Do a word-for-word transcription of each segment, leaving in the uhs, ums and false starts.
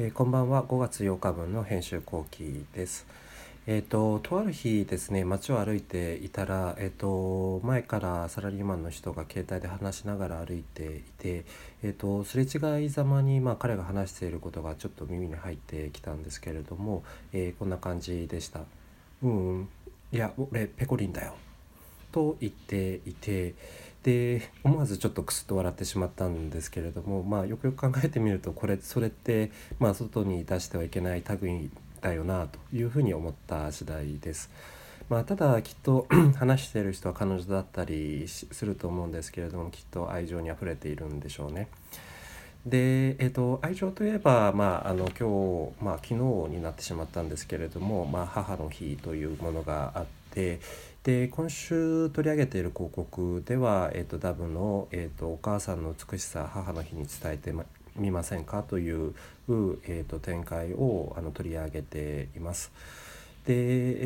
えー、こんばんは。ごがつようかぶんの編集後期です。えーと、とある日ですね、街を歩いていたら、えーと、前からサラリーマンの人が携帯で話しながら歩いていて、えーと、すれ違いざまに、まあ、彼が話していることがちょっと耳に入ってきたんですけれども、えー、こんな感じでした。うんうん、いや、俺ペコリンだよと言っていて、で思わずちょっとクスッと笑ってしまったんですけれども、まあ、よくよく考えてみるとこれそれって、まあ、外に出してはいけない類だよなというふうに思った次第です。まあ、ただきっと話している人は彼女だったりすると思うんですけれども、きっと愛情にあふれているんでしょうね。で、えーと、愛情といえば、まあ、あの今日、まあ、昨日になってしまったんですけれども、まあ、母の日というものがあって、で今週取り上げている広告では、えーと、ダブの、えーと、お母さんの美しさ母の日に伝えてみませんかという、えーと、展開をあの取り上げています。で、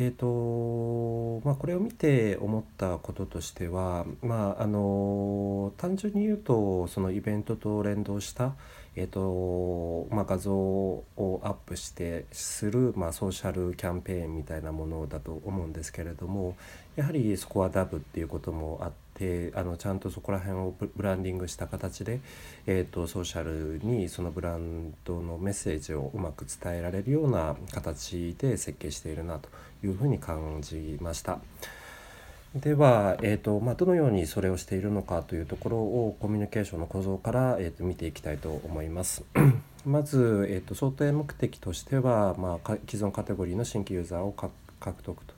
えーとまあ、これを見て思ったこととしては、まあ、あの単純に言うとそのイベントと連動した、えーとまあ、画像をアップしてする、まあ、ソーシャルキャンペーンみたいなものだと思うんですけれども、やはりそこはダブっていうこともあって、あのちゃんとそこら辺をブランディングした形で、えーと、ソーシャルにそのブランドのメッセージをうまく伝えられるような形で設計しているなというふうに感じました。では、えーとまあ、どのようにそれをしているのかというところをコミュニケーションの構造から、えーと、見ていきたいと思いますまず、えーと、想定目的としては、まあ、既存カテゴリーの新規ユーザーを獲得と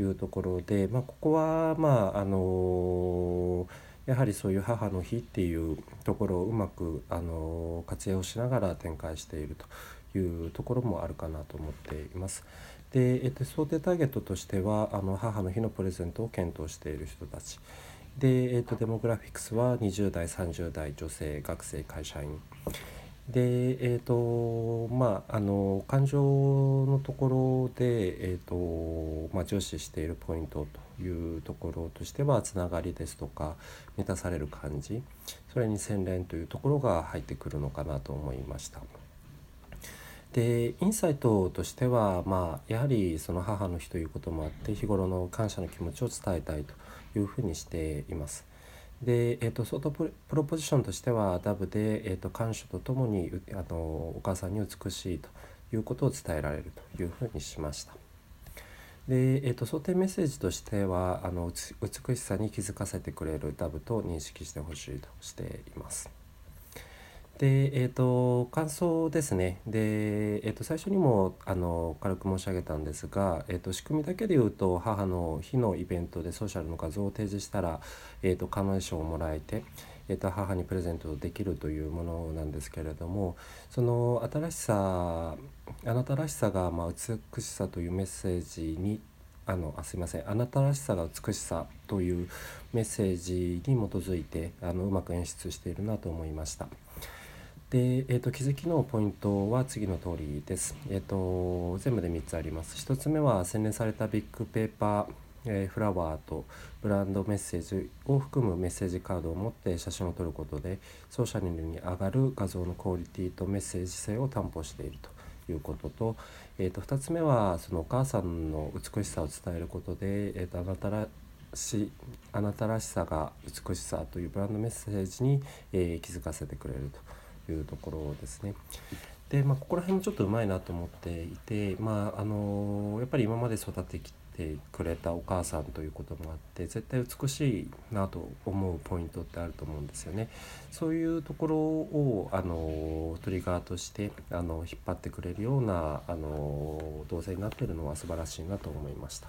いうところで、まあ、ここは、まああのー、やはりそういう母の日っていうところをうまく、あのー、活用しながら展開しているというところもあるかなと思っています。で、えっと、想定ターゲットとしてはあの母の日のプレゼントを検討している人たちで、えっと、デモグラフィックスはにじゅうだいさんじゅうだい女性学生会社員で、えっとまあ、あの感情のところで、えっとまあ、重視しているポイントというところとしてはつながりですとか満たされる感じ、それに洗練というところが入ってくるのかなと思いました。でインサイトとしては、まあ、やはりその母の日ということもあって日頃の感謝の気持ちを伝えたいというふうにしています。で、えーと、相当プロポジションとしてはダブで、えーと、感謝とともにあのお母さんに美しいということを伝えられるというふうにしました。で、えーと、想定メッセージとしてはあの美しさに気づかせてくれるダブと認識してほしいとしています。でえー、と感想ですね。で、えー、と最初にもあの軽く申し上げたんですが、えー、と仕組みだけでいうと母の日のイベントでソーシャルの画像を提示したら、えー、と感謝をもらえて、えー、と母にプレゼントできるというものなんですけれども、その新しさあなたらしさが、まあ、美しさというメッセージにあのあすいませんあなたらしさが美しさというメッセージに基づいてあのうまく演出しているなと思いました。で、えー、と気づきのポイントは次の通りです。えー、と全部でみっつあります。ひとつめは洗練されたビッグペーパー、えー、フラワーとブランドメッセージを含むメッセージカードを持って写真を撮ることでソーシャルに上がる画像のクオリティとメッセージ性を担保しているということと、えー、とふたつめはそのお母さんの美しさを伝えることで、えー、とあなたらしあなたらしさが美しさというブランドメッセージに、えー、気づかせてくれるというところですね。で、まあ、ここら辺もちょっとうまいなと思っていて、まああのー、やっぱり今まで育てきてくれたお母さんということもあって絶対美しいなと思うポイントってあると思うんですよね。そういうところを、あのー、トリガーとして、あのー、引っ張ってくれるような、あのー、動線になっているのは素晴らしいなと思いました。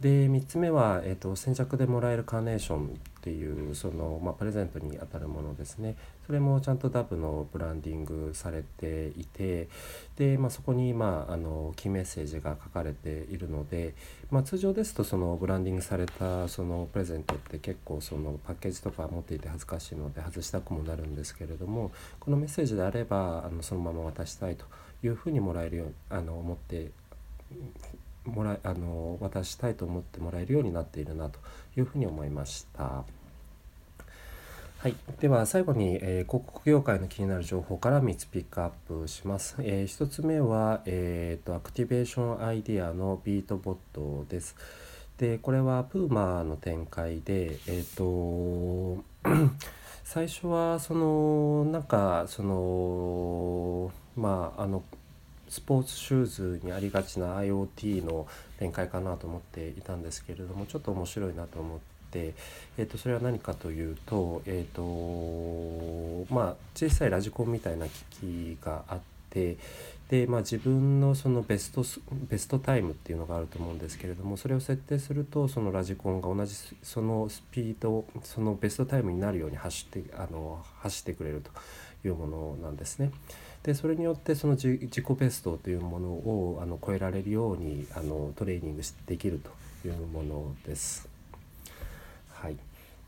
でみっつめは、えー、と先着でもらえるカーネーションっていうその、まあ、プレゼントにあたるものですね。それもちゃんとダブのブランディングされていて、で、まあ、そこに、まあ、あのキーメッセージが書かれているので、まあ、通常ですとそのブランディングされたそのプレゼントって結構そのパッケージとか持っていて恥ずかしいので外したくもなるんですけれども、このメッセージであればあのそのまま渡したいというふうにもらえるようにあの思ってもらあの渡したいと思ってもらえるようになっているなというふうに思いました。はい、では最後に、えー、広告業界の気になる情報からみっつピックアップします。えー、ひとつめは、えーと、アクティベーションアイデアのビートボットです。で、これは ピーユーエムエー の展開で、えーと最初はそのなんかそのまああのスポーツシューズにありがちな IoT の展開かなと思っていたんですけれども、ちょっと面白いなと思って。でえー、とそれは何かというと、えーとまあ、小さいラジコンみたいな機器があって、で、まあ、自分のそのベスト、ベストタイムっていうのがあると思うんですけれども、それを設定するとそのラジコンが同じそのスピード、そのベストタイムになるように走って、あの走ってくれるというものなんですね。でそれによってその自己ベストというものをあの超えられるようにあのトレーニングできるというものです。はい、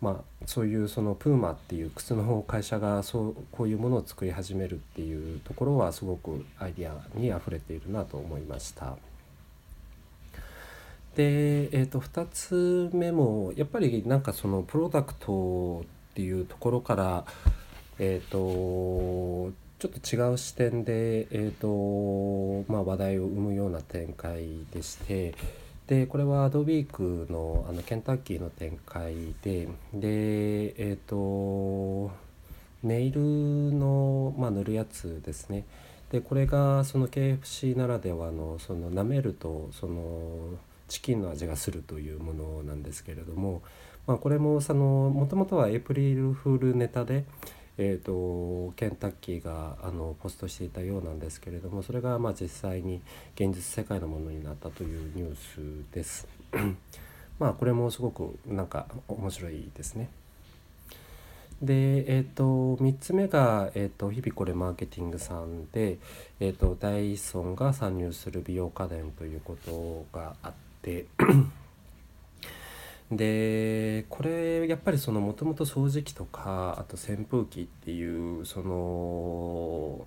まあそういうその ピーユーエムエー っていう靴の会社がそうこういうものを作り始めるっていうところはすごくアイデアにあふれているなと思いました。で、えー、とふたつめもやっぱりなんかそのプロダクトっていうところから、えー、とちょっと違う視点で、えーとまあ、話題を生むような展開でして。でこれはアドウィーク の, あのケンタッキーの展開で、で、えー、とネイルの、まあ、塗るやつですね。でこれがその ケーエフシー ならではのその舐めるとそのチキンの味がするというものなんですけれども、まあ、これもそのもともとはエイプリルフールネタで、えー、とケンタッキーがあのポストしていたようなんですけれども、それがまあ実際に現実世界のものになったというニュースですまあこれもすごくなんか面白いですね。で、えー、とみっつめが、えー、と日々これマーケティングさんで、えー、とダイソンが参入する美容家電ということがあってでこれやっぱりそのもともと掃除機とかあと扇風機っていうその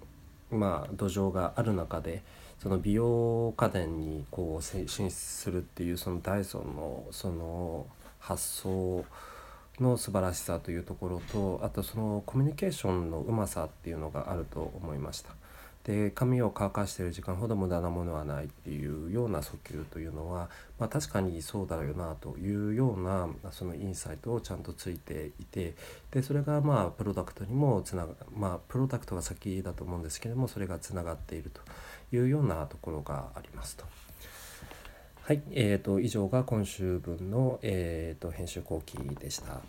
まあ土壌がある中でその美容家電にこう進出するっていうそのダイソンのその発想の素晴らしさというところと、あとそのコミュニケーションのうまさっていうのがあると思いました。で髪を乾かしている時間ほど無駄なものはないっていうような訴求というのは、まあ、確かにそうだよなというようなそのインサイトをちゃんとついていて、でそれがまあプロダクトにもつなが、まあ、プロダクトが先だと思うんですけれども、それがつながっているというようなところがありますと。はい、えーと、以上が今週分の、えーと、編集後期でした。